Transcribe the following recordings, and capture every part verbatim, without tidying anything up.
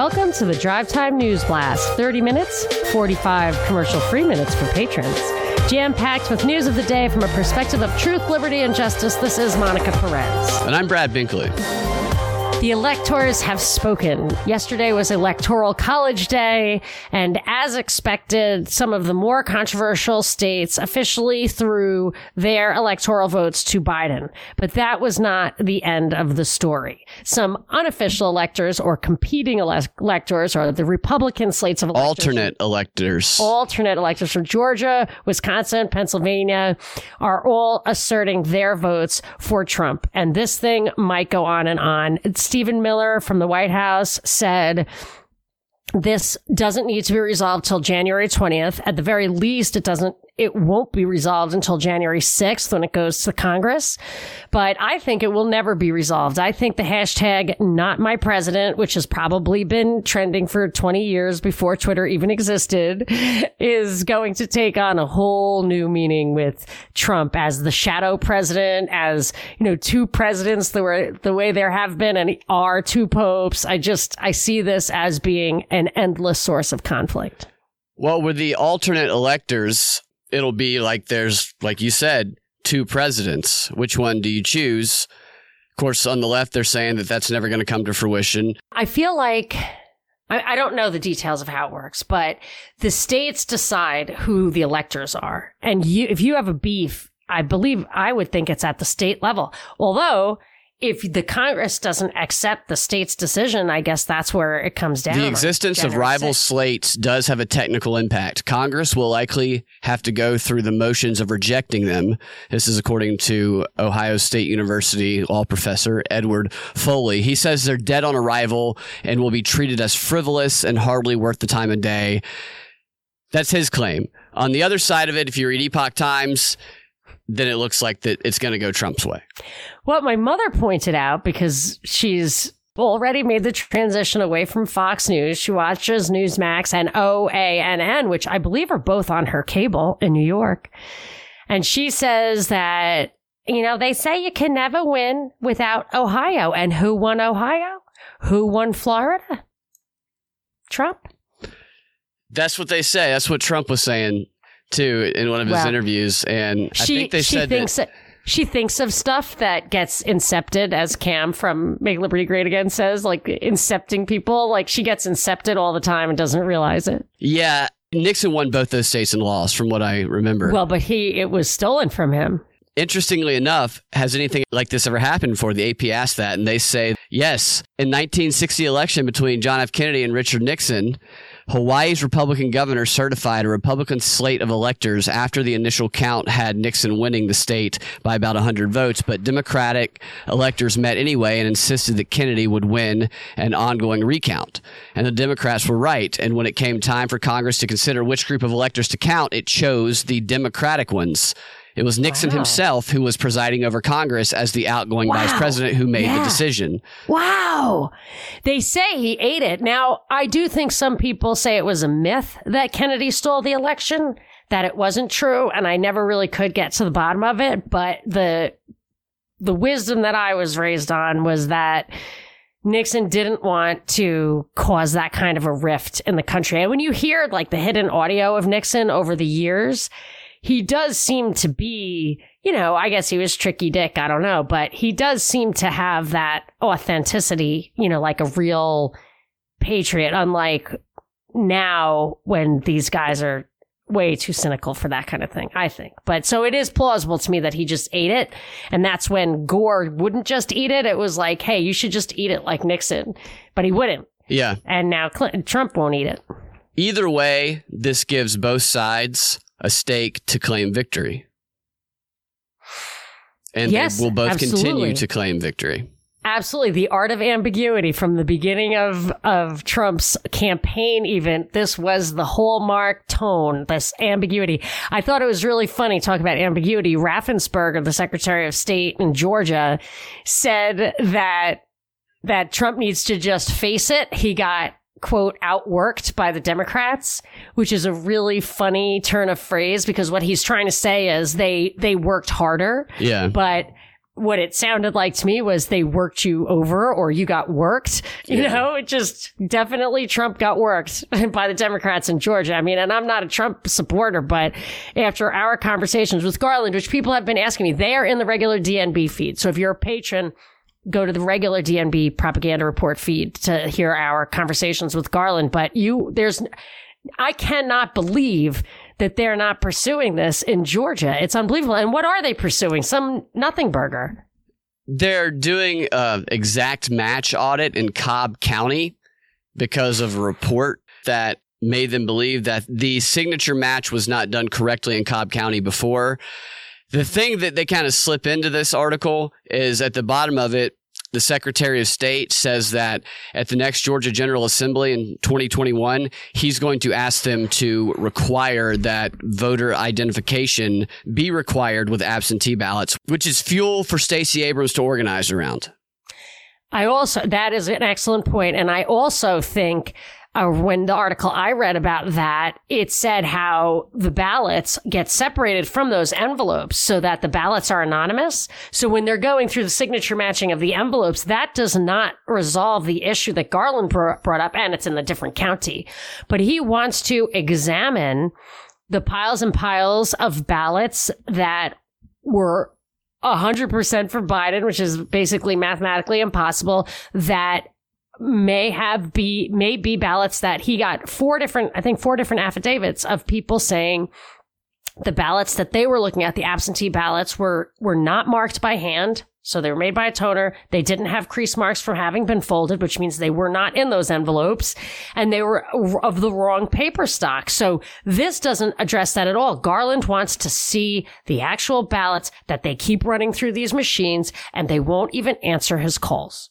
Welcome to the Drive Time News Blast. thirty minutes, forty-five commercial-free minutes for patrons. Jam-packed with news of the day from a perspective of truth, liberty, and justice. This is Monica Perez. And I'm Brad Binkley. The electors have spoken. Yesterday was Electoral College Day, and as expected, some of the more controversial states officially threw their electoral votes to Biden. But that was not the end of the story. Some unofficial electors or competing ele- electors or the Republican slates of electors. Alternate electors. Alternate electors from Georgia, Wisconsin, Pennsylvania are all asserting their votes for Trump. And this thing might go on and on. It's Stephen Miller from the White House said this doesn't need to be resolved till January twentieth. At the very least, it doesn't. It won't be resolved until January sixth when it goes to Congress. But I think it will never be resolved. I think the hashtag not my president, which has probably been trending for twenty years before Twitter even existed, is going to take on a whole new meaning with Trump as the shadow president, as, you know, two presidents that were the way there have been and are two popes. I just I see this as being an endless source of conflict. Well, with the alternate electors, it'll be like there's, like you said, two presidents. Which one do you choose? Of course, on the left, they're saying that that's never going to come to fruition. I feel like, I, I don't know the details of how it works, but the states decide who the electors are. And you, if you have a beef, I believe I would think it's at the state level. Although, if the Congress doesn't accept the state's decision, I guess that's where it comes down. The existence of rival slates does have a technical impact. Congress will likely have to go through the motions of rejecting them. This is according to Ohio State University law professor Edward Foley. He says they're dead on arrival and will be treated as frivolous and hardly worth the time of day. That's his claim. On the other side of it, if you read Epoch Times, then it looks like that it's going to go Trump's way. What my mother pointed out, because she's already made the transition away from Fox News. She watches Newsmax and O A N N, which I believe are both on her cable in New York. And she says that, you know, they say you can never win without Ohio. And who won Ohio? Who won Florida? Trump. That's what they say. That's what Trump was saying too, in one of his well, interviews. And she, I think they she said thinks that, that she thinks of stuff that gets incepted, as Cam from Make Liberty Great Again says, like incepting people. Like she gets incepted all the time and doesn't realize it. Yeah. Nixon won both those states and lost, from what I remember. Well, but he it was stolen from him. Interestingly enough, has anything like this ever happened before? The A P asked that, and they say, yes, in nineteen sixty election between John F. Kennedy and Richard Nixon, Hawaii's Republican governor certified a Republican slate of electors after the initial count had Nixon winning the state by about one hundred votes, but Democratic electors met anyway and insisted that Kennedy would win an ongoing recount. And the Democrats were right, and when it came time for Congress to consider which group of electors to count, it chose the Democratic ones. It was Nixon wow. himself who was presiding over Congress as the outgoing wow. vice president who made yeah. the decision. Wow. They say he ate it. Now, I do think some people say it was a myth that Kennedy stole the election, that it wasn't true. And I never really could get to the bottom of it. But the the wisdom that I was raised on was that Nixon didn't want to cause that kind of a rift in the country. And when you hear like the hidden audio of Nixon over the years, he does seem to be, you know, I guess he was tricky dick. I don't know. But he does seem to have that authenticity, you know, like a real patriot, unlike now when these guys are way too cynical for that kind of thing, I think. But so it is plausible to me that he just ate it. And that's when Gore wouldn't just eat it. It was like, hey, you should just eat it like Nixon. But he wouldn't. Yeah. And now Clinton, Trump won't eat it. Either way, this gives both sides a stake to claim victory. And yes, they will both absolutely. continue to claim victory. Absolutely. The art of ambiguity from the beginning of, of Trump's campaign event, this was the hallmark tone, this ambiguity. I thought it was really funny talking about ambiguity. Raffensperger, the Secretary of State in Georgia, said that that Trump needs to just face it. He got, quote, outworked by the Democrats, which is a really funny turn of phrase because what he's trying to say is they they worked harder. Yeah. But what it sounded like to me was they worked you over or you got worked. You yeah. know, it just definitely Trump got worked by the Democrats in Georgia. I mean, and I'm not a Trump supporter, but after our conversations with Garland, which people have been asking me, they are in the regular D N B feed. So if you're a patron, go to the regular D N B propaganda report feed to hear our conversations with Garland. But you, there's, I cannot believe that they're not pursuing this in Georgia. It's unbelievable. And what are they pursuing? Some nothing burger. They're doing an exact match audit in Cobb County because of a report that made them believe that the signature match was not done correctly in Cobb County before. The thing that they kind of slip into this article is at the bottom of it, the Secretary of State says that at the next Georgia General Assembly in twenty twenty-one, he's going to ask them to require that voter identification be required with absentee ballots, which is fuel for Stacey Abrams to organize around. I also, that is an excellent point. And I also think uh, when the article I read about that, it said how the ballots get separated from those envelopes so that the ballots are anonymous. So when they're going through the signature matching of the envelopes, that does not resolve the issue that Garland brought up. And it's in a different county, but he wants to examine the piles and piles of ballots that were one hundred percent for Biden, which is basically mathematically impossible, that may have be may be ballots that he got four different, I think four different affidavits of people saying the ballots that they were looking at, the absentee ballots, were were not marked by hand. So they were made by a toner. They didn't have crease marks from having been folded, which means they were not in those envelopes, and they were of the wrong paper stock. So this doesn't address that at all. Garland wants to see the actual ballots that they keep running through these machines, and they won't even answer his calls.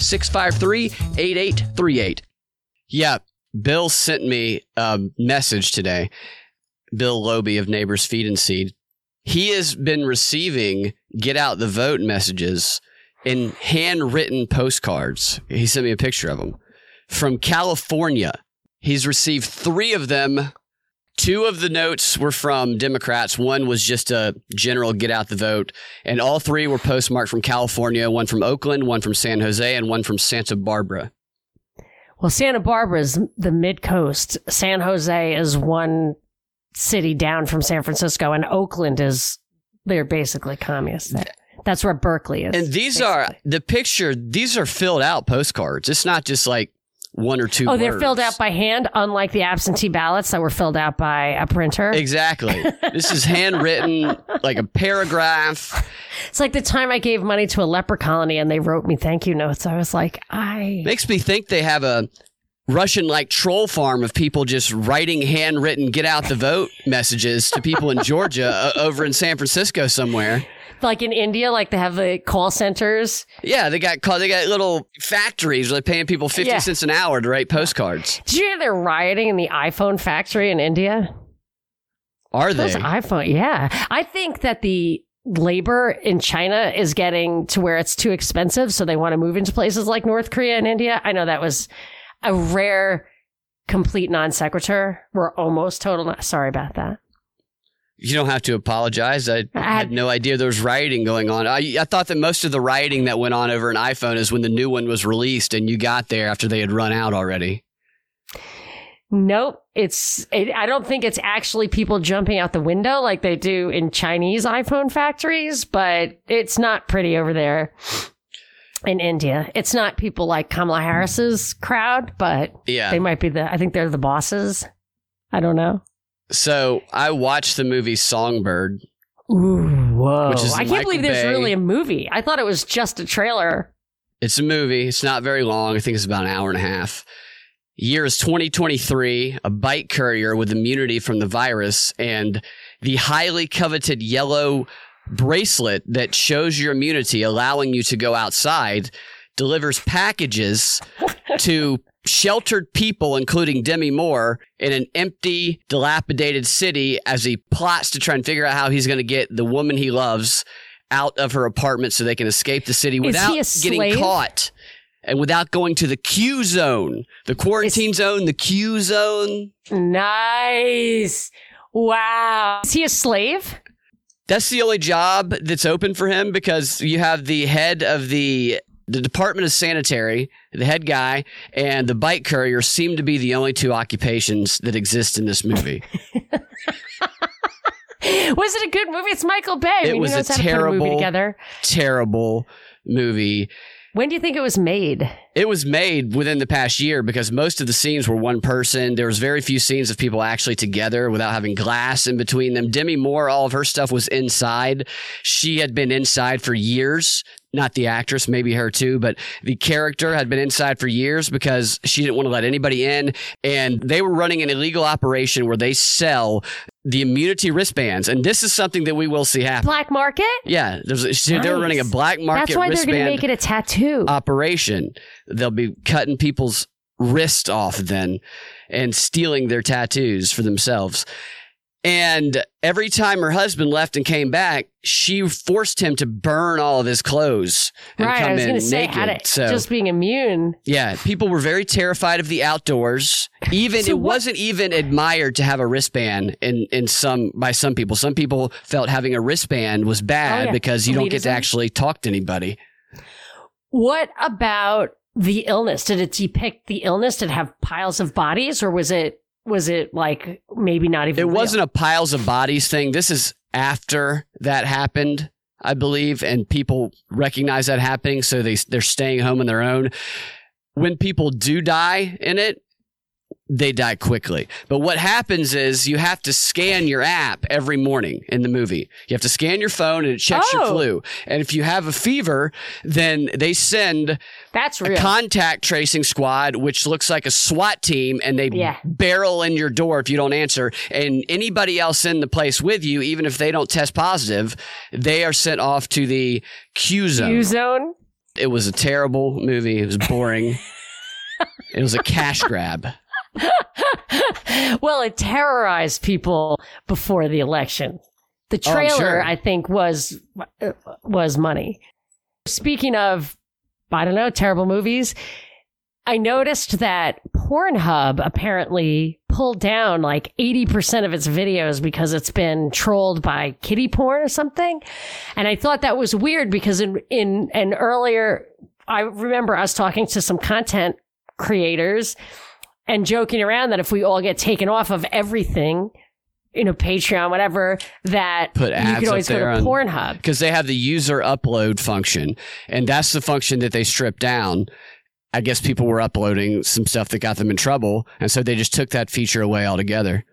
six five three, eight eight three eight. Yeah, Bill sent me a message today. Bill Lobey of Neighbors Feed and Seed. He has been receiving get out the vote messages in handwritten postcards. He sent me a picture of them from California. He's received three of them. Two of the notes were from Democrats. One was just a general get out the vote. And all three were postmarked from California, one from Oakland, one from San Jose, and one from Santa Barbara. Well, Santa Barbara is the mid-coast. San Jose is one city down from San Francisco, and Oakland is, they're basically communists there. That's where Berkeley is. And these basically are, the picture, these are filled out postcards. It's not just like one or two Oh, words. They're filled out by hand, unlike the absentee ballots that were filled out by a printer. Exactly. This is handwritten, like a paragraph. It's like the time I gave money to a leper colony and they wrote me thank you notes. I was like, I... Makes me think they have a Russian-like troll farm of people just writing handwritten get out the vote messages to people in Georgia uh, over in San Francisco somewhere. Like in India, like they have the call centers. Yeah, they got call, they got little factories where they're paying people fifty yeah. cents an hour to write postcards. Did you hear they're rioting in the iPhone factory in India? Are Those they? iPhone, yeah. I think that the labor in China is getting to where it's too expensive, so they want to move into places like North Korea and India. I know that was a rare, complete non sequitur. We're almost total. Non- Sorry about that. You don't have to apologize. I, I had no idea there was rioting going on. I, I thought that most of the rioting that went on over an iPhone is when the new one was released and you got there after they had run out already. Nope. It's. It, I don't think it's actually people jumping out the window like they do in Chinese iPhone factories, but it's not pretty over there in India. It's not people like Kamala Harris's crowd, but yeah. they might be the, I think they're the bosses. I don't know. So I watched the movie Songbird. Ooh, whoa. Which is I can't Michael believe there's Bay. Really a movie. I thought it was just a trailer. It's a movie. It's not very long. I think it's about an hour and a half. Year is twenty twenty-three, a bike courier with immunity from the virus and the highly coveted yellow bracelet that shows your immunity, allowing you to go outside, delivers packages to sheltered people, including Demi Moore, in an empty, dilapidated city as he plots to try and figure out how he's going to get the woman he loves out of her apartment so they can escape the city without getting caught and without going to the Q zone, the quarantine zone, the Q zone. Nice. Wow. Is he a slave? That's the only job that's open for him, because you have the head of the The Department of Sanitary, the head guy, and the bike courier seem to be the only two occupations that exist in this movie. Was it a good movie? It's Michael Bay. It I mean, was a terrible, to put a movie together. terrible movie. When do you think it was made? It was made within the past year, because most of the scenes were one person. There was very few scenes of people actually together without having glass in between them. Demi Moore, all of her stuff was inside. She had been inside for years. Not the actress, maybe her too, but the character had been inside for years because she didn't want to let anybody in. And they were running an illegal operation where they sell the immunity wristbands. And this is something that we will see happen. Black market? Yeah. There's, nice. They were running a black market That's why wristband they're going to make it a tattoo operation. They'll be cutting people's wrists off then and stealing their tattoos for themselves. And every time her husband left and came back, she forced him to burn all of his clothes and right, come I was in say, naked. Had it, so, just being immune. Yeah, people were very terrified of the outdoors. Even so it what? wasn't even admired to have a wristband in, in some by some people. Some people felt having a wristband was bad oh, yeah. because you don't get to actually talk to anybody. What about the illness? Did it depict the illness? Did it have piles of bodies, or was it? Was it like maybe not even? It real? wasn't a piles of bodies thing. This is after that happened, I believe, and people recognize that happening, so they they're staying home on their own. When people do die in it, they die quickly. But what happens is you have to scan your app every morning in the movie. You have to scan your phone and it checks oh. your flu. And if you have a fever, then they send That's real. a contact tracing squad, which looks like a SWAT team, and they yeah. barrel in your door if you don't answer. And anybody else in the place with you, even if they don't test positive, they are sent off to the Q zone. Q zone? It was a terrible movie. It was boring. It was a cash grab. Well, it terrorized people before the election. The trailer, oh, sure. I think, was was money. Speaking of, I don't know, terrible movies, I noticed that Pornhub apparently pulled down like eighty percent of its videos because it's been trolled by kiddie porn or something. And I thought that was weird because in, in an earlier, I remember us talking to some content creators and joking around that if we all get taken off of everything, you know, Patreon, whatever, that Put ads you can always go to on, Pornhub. Because they have the user upload function. And that's the function that they stripped down. I guess people were uploading some stuff that got them in trouble. And so they just took that feature away altogether.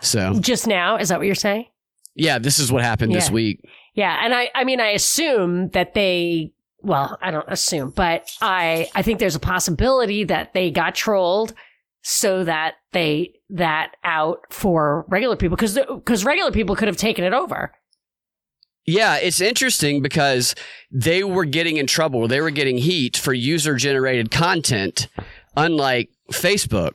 So just now, is that what you're saying? Yeah, this is what happened yeah. this week. Yeah. And I, I mean, I assume that they... Well, I don't assume, but I, I think there's a possibility that they got trolled, so that they that out for regular people, because because regular people could have taken it over. Yeah, it's interesting because they were getting in trouble. They were getting heat for user-generated content, unlike Facebook.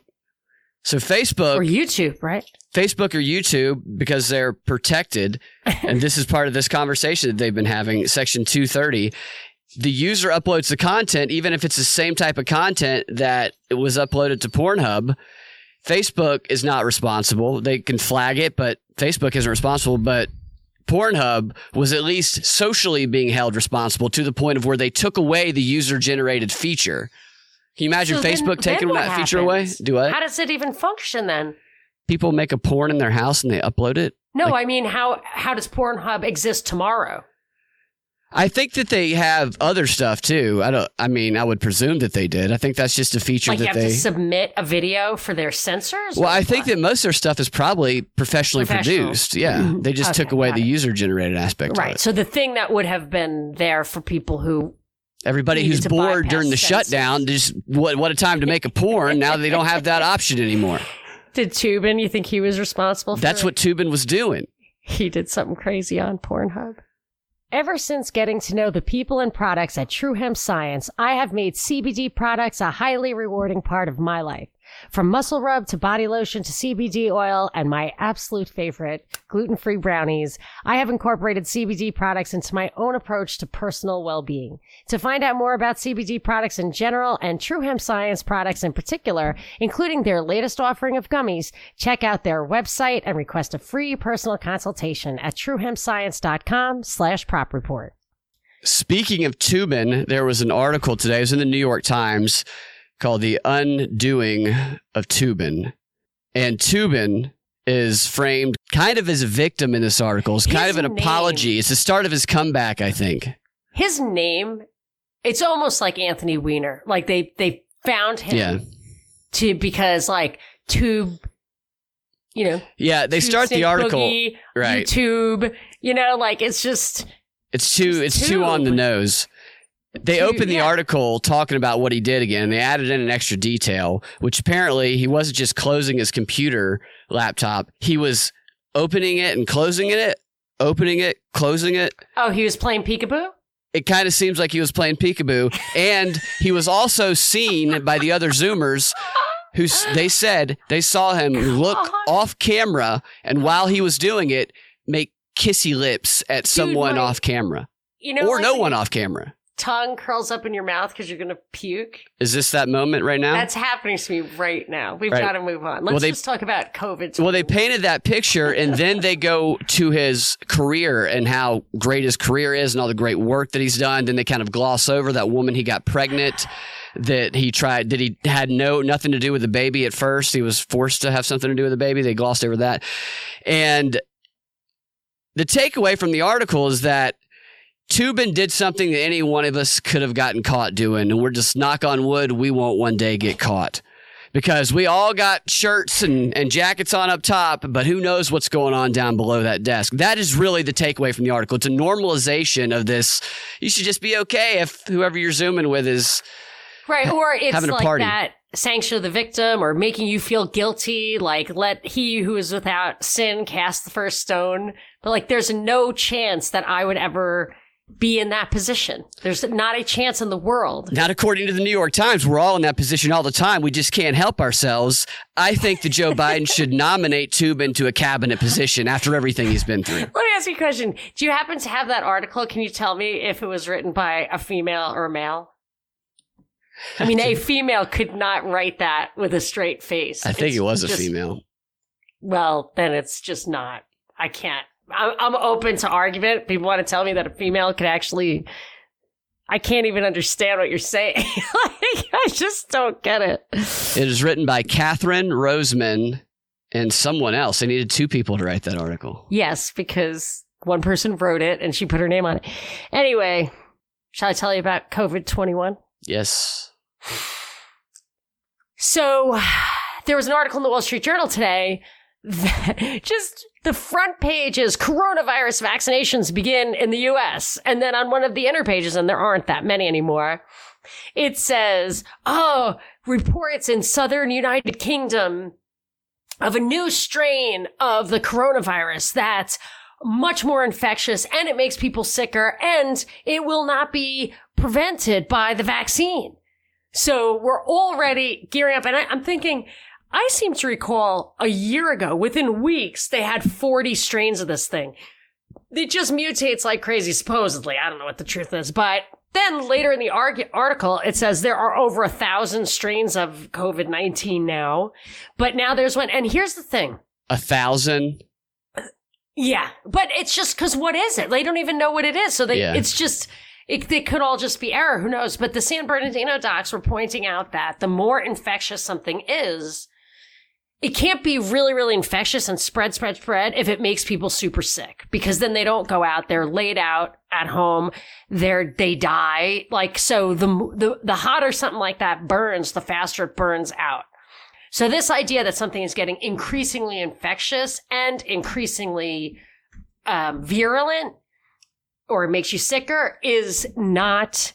So Facebook or YouTube, right? Facebook or YouTube, because they're protected. And this is part of this conversation that they've been having, Section two thirty. The user uploads the content, even if it's the same type of content that it was uploaded to Pornhub. Facebook is not responsible. They can flag it, but Facebook isn't responsible. But Pornhub was at least socially being held responsible to the point of where they took away the user-generated feature. Can you imagine so Facebook then, taking then that happens? feature away? Do what? How does it even function then? People make a porn in their house and they upload it? No, like, I mean, how how does Pornhub exist tomorrow? I think that they have other stuff too. I don't. I mean, I would presume that they did. I think that's just a feature like that they... Like you have they, to submit a video for their censors? Well, I think what? that most of their stuff is probably professionally Professional. produced. Yeah. Mm-hmm. They just okay, took away the it. user-generated aspect right. of it. So the thing that would have been there for people who... Everybody who's bored during the censors. shutdown, just what, what a time to make a porn. Now they don't have that option anymore. Did Toobin, you think he was responsible for That's it? what Toobin was doing. He did something crazy on Pornhub. Ever since getting to know the people and products at True Hemp Science, I have made C B D products a highly rewarding part of my life. From muscle rub to body lotion to C B D oil and my absolute favorite, gluten-free brownies, I have incorporated C B D products into my own approach to personal well-being. To find out more about C B D products in general and True Hemp Science products in particular, including their latest offering of gummies, check out their website and request a free personal consultation at true hemp science dot com slash prop report. Speaking of Toobin, there was an article today. It was in the New York Times, called The Undoing of Toobin. And Toobin is framed kind of as a victim in this article. It's kind his of an name. apology. It's the start of his comeback, I think. His name, it's almost like Anthony Weiner. Like they, they found him yeah. to because like Tube, you know. Yeah, they start the article. Boogie, right. YouTube, you know, like it's just. It's too, it's too on the nose. They opened the yeah. article talking about what he did again, and they added in an extra detail, which apparently he wasn't just closing his computer laptop. He was opening it and closing it, opening it, closing it. Oh, he was playing peekaboo? It kind of seems like he was playing peekaboo. And he was also seen by the other Zoomers who they said they saw him look God. off camera and while he was doing it, make kissy lips at Dude, someone my, off camera you know, or like, no one off camera. Tongue curls up in your mouth because you're going to puke. Is this that moment right now? That's happening to me right now. We've right. got to move on. Let's well, they, just talk about COVID. Well, they painted that picture and then they go to his career and how great his career is and all the great work that he's done. Then they kind of gloss over that woman he got pregnant, that he tried, that he had no nothing to do with the baby at first. He was forced to have something to do with the baby. They glossed over that. And the takeaway from the article is that Toobin did something that any one of us could have gotten caught doing, and we're just, knock on wood, we won't one day get caught. Because we all got shirts and, and jackets on up top, but who knows what's going on down below that desk. That is really the takeaway from the article. It's a normalization of this. You should just be okay if whoever you're Zooming with is right, or it's having a like party. That sanction of the victim or making you feel guilty, like let he who is without sin cast the first stone. But like there's no chance that I would ever be in that position. There's not a chance in the world. Not according to the New York Times. We're all in that position all the time. We just can't help ourselves. I think that Joe Biden should nominate Toobin to a cabinet position after everything he's been through. Let me ask you a question. Do you happen to have that article? Can you tell me if it was written by a female or a male? I mean, a female could not write that with a straight face. I think it's it was just, a female. Well, then it's just not. I can't. I'm open to argument. People want to tell me that a female could actually, I can't even understand what you're saying. Like, I just don't get it. It is written by Catherine Roseman and someone else. They needed two people to write that article. Yes, because one person wrote it and she put her name on it. Anyway, shall I tell you about COVID twenty-one? Yes. So there was an article in the Wall Street Journal today that just... The front page is coronavirus vaccinations begin in the U S And then on one of the inner pages, and there aren't that many anymore, it says, oh, reports in southern United Kingdom of a new strain of the coronavirus that's much more infectious and it makes people sicker and it will not be prevented by the vaccine. So we're already gearing up. And I, I'm thinking... I seem to recall a year ago, within weeks, they had forty strains of this thing. It just mutates like crazy, supposedly. I don't know what the truth is. But then later in the arg- article, it says there are over a thousand strains of COVID nineteen now. But now there's one. And here's the thing. A thousand? Yeah. But it's just because what is it? They don't even know what it is. So they, yeah. it's just... It, they could all just be error. Who knows? But the San Bernardino docs were pointing out that the more infectious something is, it can't be really, really infectious and spread, spread, spread if it makes people super sick. Because then they don't go out. They're laid out at home. They're, they die. Like, so the, the, the hotter something like that burns, the faster it burns out. So this idea that something is getting increasingly infectious and increasingly um, virulent, or it makes you sicker, is not,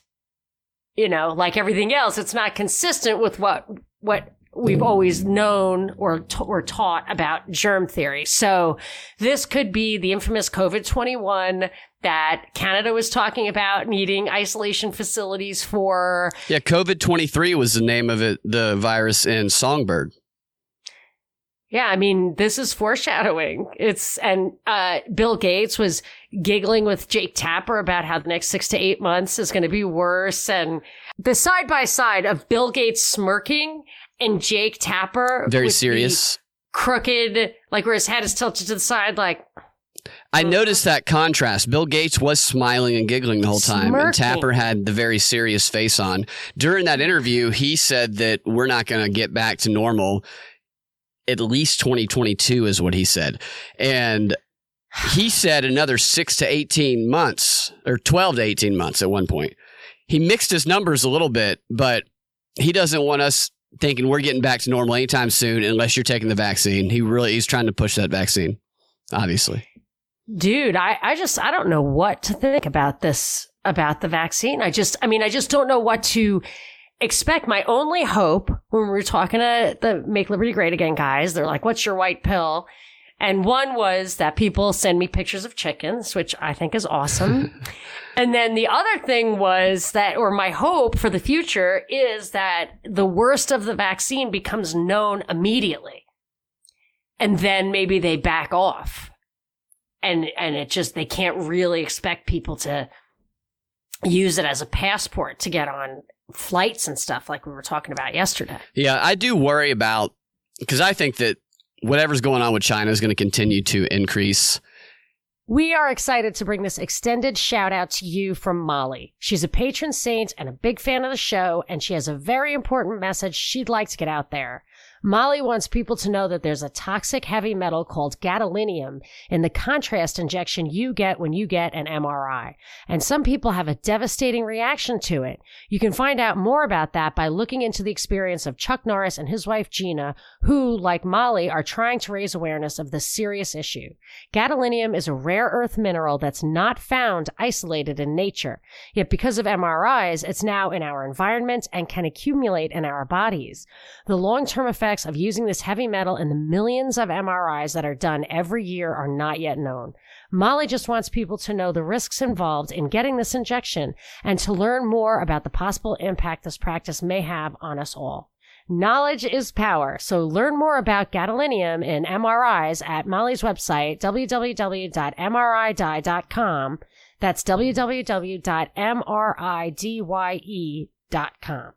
you know, like everything else. It's not consistent with what what we've always known or t- were taught about germ theory. So this could be the infamous COVID twenty-one that Canada was talking about, needing isolation facilities for. Yeah, COVID twenty-three was the name of it, the virus in Songbird. Yeah, I mean, this is foreshadowing. It's and uh, Bill Gates was giggling with Jake Tapper about how the next six to eight months is going to be worse. And the side by side of Bill Gates smirking and Jake Tapper. Very serious. Crooked, like where his head is tilted to the side, like. I noticed that contrast. Bill Gates was smiling and giggling the whole time, smirking. And Tapper had the very serious face on. During that interview, he said that we're not going to get back to normal. At least twenty twenty-two is what he said. And he said another six to eighteen months or twelve to eighteen months at one point. He mixed his numbers a little bit, but he doesn't want us thinking we're getting back to normal anytime soon unless you're taking the vaccine. He really is trying to push that vaccine, obviously. Dude, I, I just I don't know what to think about this, about the vaccine. I just I mean, I just don't know what to expect. My only hope when we were talking to the Make Liberty Great Again guys, they're like, what's your white pill? And one was that people send me pictures of chickens, which I think is awesome. And then the other thing was that, or my hope for the future is that the worst of the vaccine becomes known immediately. And then maybe they back off. And, and it just, they can't really expect people to use it as a passport to get on flights and stuff like we were talking about yesterday. Yeah, I do worry about, because I think that whatever's going on with China is going to continue to increase. We are excited to bring this extended shout out to you from Molly. She's a patron saint and a big fan of the show, and she has a very important message she'd like to get out there. Molly wants people to know that there's a toxic heavy metal called gadolinium in the contrast injection you get when you get an M R I. And some people have a devastating reaction to it. You can find out more about that by looking into the experience of Chuck Norris and his wife Gina, who, like Molly, are trying to raise awareness of this serious issue. Gadolinium is a rare earth mineral that's not found isolated in nature. Yet because of M R Is, it's now in our environment and can accumulate in our bodies. The long-term effects of using this heavy metal in the millions of M R Is that are done every year are not yet known. Molly just wants people to know the risks involved in getting this injection and to learn more about the possible impact this practice may have on us all. Knowledge is power, so learn more about gadolinium in M R Is at Molly's website, w w w dot m r i d y dot com. That's w w w dot m r i d y e dot com.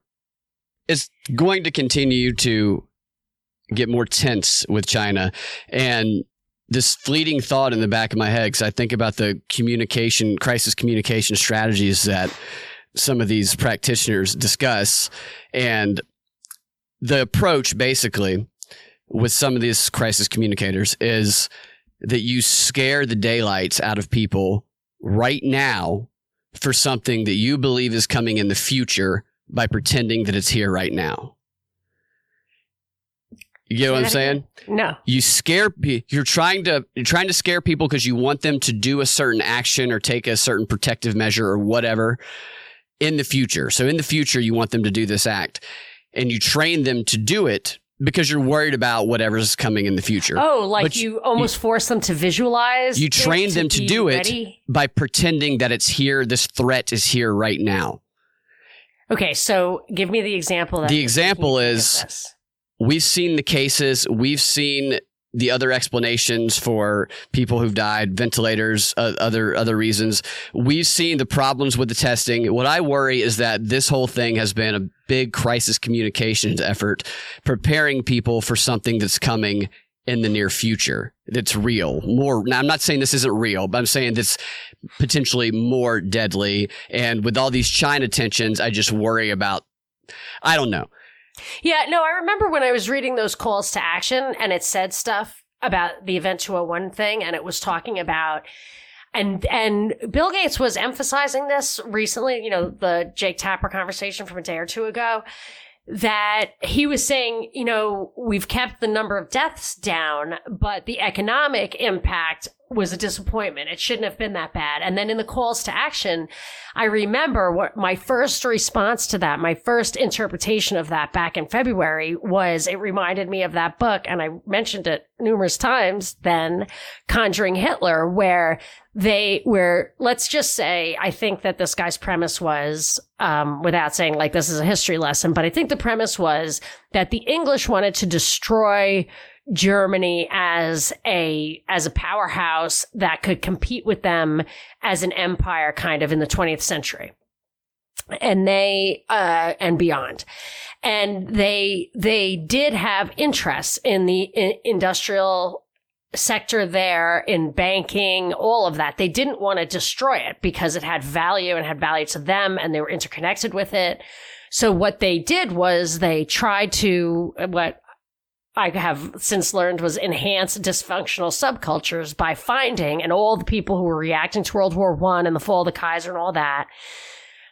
It's going to continue to get more tense with China. And this fleeting thought in the back of my head, because I think about the communication, crisis communication strategies that some of these practitioners discuss. And the approach basically with some of these crisis communicators is that you scare the daylights out of people right now for something that you believe is coming in the future by pretending that it's here right now. You get what I'm saying? No. You scare you're trying to you're trying to scare people because you want them to do a certain action or take a certain protective measure or whatever in the future. So in the future you want them to do this act and you train them to do it because you're worried about whatever's coming in the future. Oh, like but you almost you, force them to visualize. You train them to, to do ready? It by pretending that it's here, this threat is here right now. Okay, so give me the example. That the example is we've seen the cases, we've seen the other explanations for people who've died, ventilators, uh, other other reasons. We've seen the problems with the testing. What I worry is that this whole thing has been a big crisis communications effort, preparing people for something that's coming in the near future. That's real. More. Now, I'm not saying this isn't real, but I'm saying that's potentially more deadly. And with all these China tensions, I just worry about, I don't know. Yeah, no, I remember when I was reading those calls to action and it said stuff about the Event two oh one thing and it was talking about, and and Bill Gates was emphasizing this recently, you know, the Jake Tapper conversation from a day or two ago, that he was saying, you know, we've kept the number of deaths down, but the economic impact was a disappointment. It shouldn't have been that bad. And then in the calls to action, I remember what my first response to that, my first interpretation of that back in February was, it reminded me of that book. And I mentioned it numerous times then, Conjuring Hitler, where they were, let's just say, I think that this guy's premise was, um, without saying like this is a history lesson, but I think the premise was that the English wanted to destroy Germany as a as a powerhouse that could compete with them as an empire kind of in the twentieth century and they uh and beyond. And they they did have interests in the in- industrial sector there, in banking, all of that. They didn't want to destroy it because it had value and had value to them, and they were interconnected with it. So what they did was they tried to, what I have since learned, was enhance dysfunctional subcultures by finding, and all the people who were reacting to World War One and the fall of the Kaiser and all that,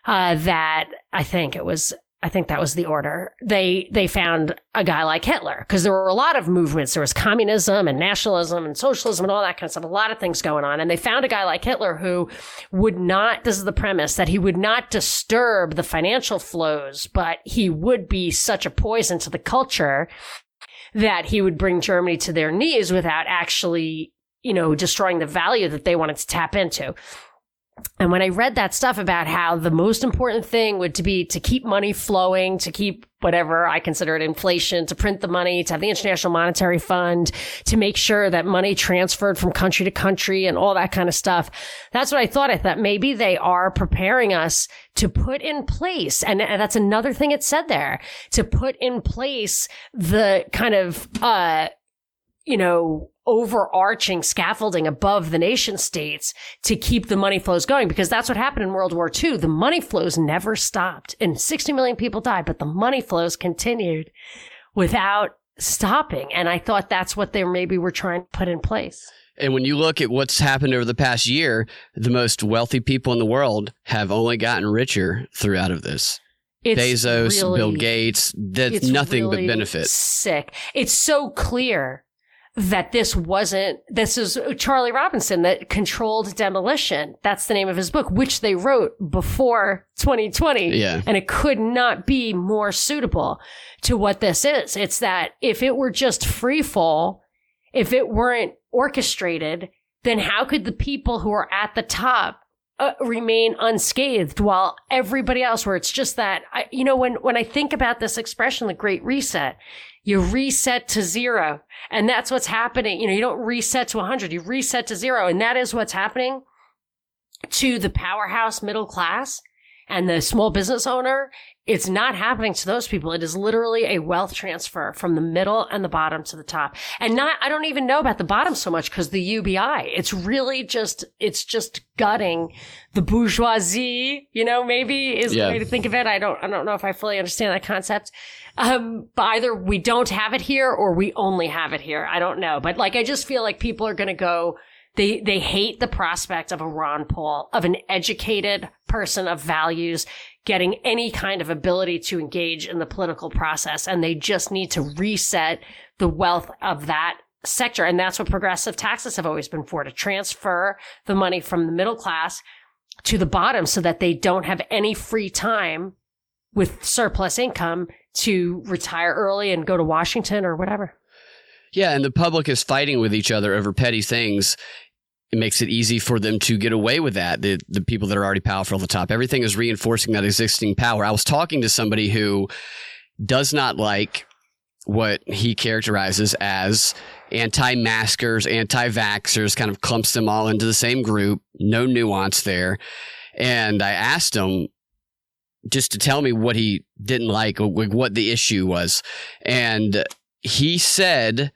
uh, that I think it was, I think that was the order. They, they found a guy like Hitler, because there were a lot of movements. There was communism and nationalism and socialism and all that kind of stuff, a lot of things going on. And they found a guy like Hitler who would not, this is the premise, that he would not disturb the financial flows, but he would be such a poison to the culture that he would bring Germany to their knees without actually, you know, destroying the value that they wanted to tap into. And when I read that stuff about how the most important thing would be to keep money flowing, to keep whatever I consider it inflation, to print the money, to have the International Monetary Fund, to make sure that money transferred from country to country and all that kind of stuff, that's what I thought. I thought maybe they are preparing us to put in place, and that's another thing it said there, to put in place the kind of, uh, you know, overarching scaffolding above the nation states to keep the money flows going, because that's what happened in World War Two. The money flows never stopped, and sixty million people died, but the money flows continued without stopping. And I thought that's what they maybe were trying to put in place. And when you look at what's happened over the past year, the most wealthy people in the world have only gotten richer throughout of this. It's Bezos, really, Bill Gates, that's nothing really but benefit. Sick. It's so clear that this wasn't, this is Charlie Robinson, that Controlled Demolition. That's the name of his book, which they wrote before twenty twenty. Yeah. And it could not be more suitable to what this is. It's that if it were just freefall, if it weren't orchestrated, then how could the people who are at the top uh, remain unscathed while everybody else, where it's just that, I, you know, when, when I think about this expression, the Great Reset, you reset to zero. And that's what's happening. You know, you don't reset to one hundred, you reset to zero. And that is what's happening to the powerhouse middle class and the small business owner. It's not happening to those people. It is literally a wealth transfer from the middle and the bottom to the top. And not, I don't even know about the bottom so much, because the U B I, it's really just, it's just gutting the bourgeoisie, you know, maybe is yeah. the way to think of it. I don't, I don't know if I fully understand that concept. Um, but either we don't have it here or we only have it here. I don't know. But like, I just feel like people are going to go, they, they hate the prospect of a Ron Paul, of an educated person of values getting any kind of ability to engage in the political process. And they just need to reset the wealth of that sector. And that's what progressive taxes have always been for, to transfer the money from the middle class to the bottom so that they don't have any free time with surplus income to retire early and go to Washington or whatever. Yeah, and the public is fighting with each other over petty things. It makes it easy for them to get away with that, the, the people that are already powerful at the top. Everything is reinforcing that existing power. I was talking to somebody who does not like what he characterizes as anti-maskers, anti-vaxxers, kind of clumps them all into the same group, no nuance there. And I asked him just to tell me what he didn't like, what the issue was. And he said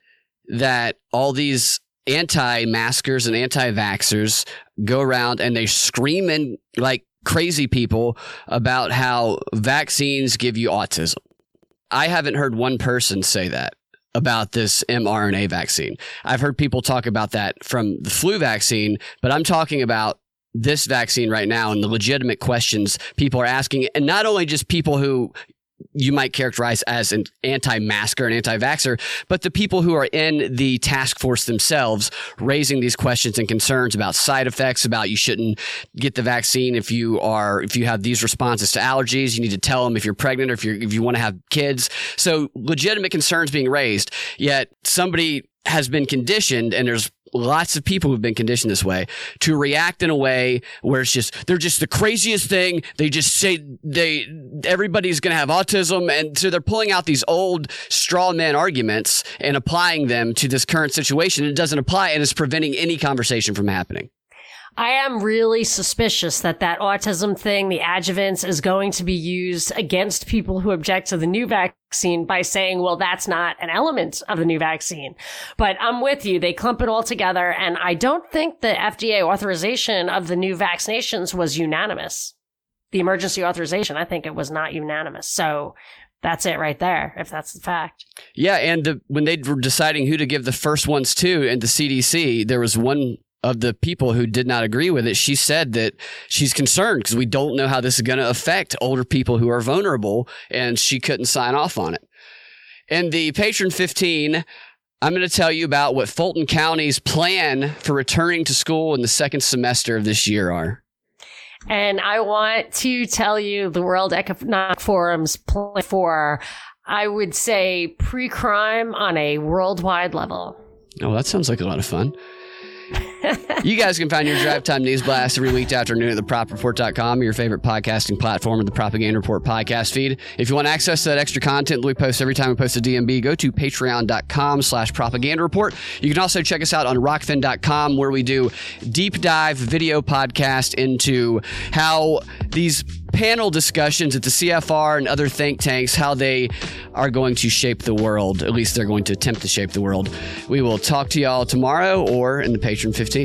that all these anti-maskers and anti-vaxxers go around and they scream in like crazy people about how vaccines give you autism. I haven't heard one person say that about this mRNA vaccine. I've heard people talk about that from the flu vaccine, but I'm talking about this vaccine right now and the legitimate questions people are asking, and not only just people who you might characterize as an anti-masker and anti-vaxxer, but the people who are in the task force themselves raising these questions and concerns about side effects, about you shouldn't get the vaccine if you are, if you have these responses to allergies, you need to tell them if you're pregnant or if you're, if you want to have kids. So legitimate concerns being raised, yet somebody has been conditioned, and there's lots of people who've been conditioned this way, to react in a way where it's just, they're just the craziest thing. They just say they, everybody's going to have autism. And so they're pulling out these old straw man arguments and applying them to this current situation. It doesn't apply, and it's preventing any conversation from happening. I am really suspicious that that autism thing, the adjuvants, is going to be used against people who object to the new vaccine by saying, well, that's not an element of the new vaccine. But I'm with you. They clump it all together. And I don't think the F D A authorization of the new vaccinations was unanimous. The emergency authorization, I think it was not unanimous. So that's it right there, if that's the fact. Yeah. And the, when they were deciding who to give the first ones to and the C D C, there was one of the people who did not agree with it. She said that she's concerned because we don't know how this is going to affect older people who are vulnerable, and she couldn't sign off on it. In the Patron fifteen, I'm going to tell you about what Fulton County's plan for returning to school in the second semester of this year are. And I want to tell you the World Economic Forum's plan for, I would say, pre-crime on a worldwide level. Oh, that sounds like a lot of fun. You guys can find your Drive Time News Blast every weekday afternoon at the prop report dot com, your favorite podcasting platform, or the Propaganda Report podcast feed. If you want access to that extra content that we post every time we post a D M B, go to patreon dot com slash propaganda report. You can also check us out on rockfin dot com, where we do deep dive video podcast into how these panel discussions at the C F R and other think tanks, how they are going to shape the world. At least they're going to attempt to shape the world. We will talk to y'all tomorrow or in the Patreon fifteen.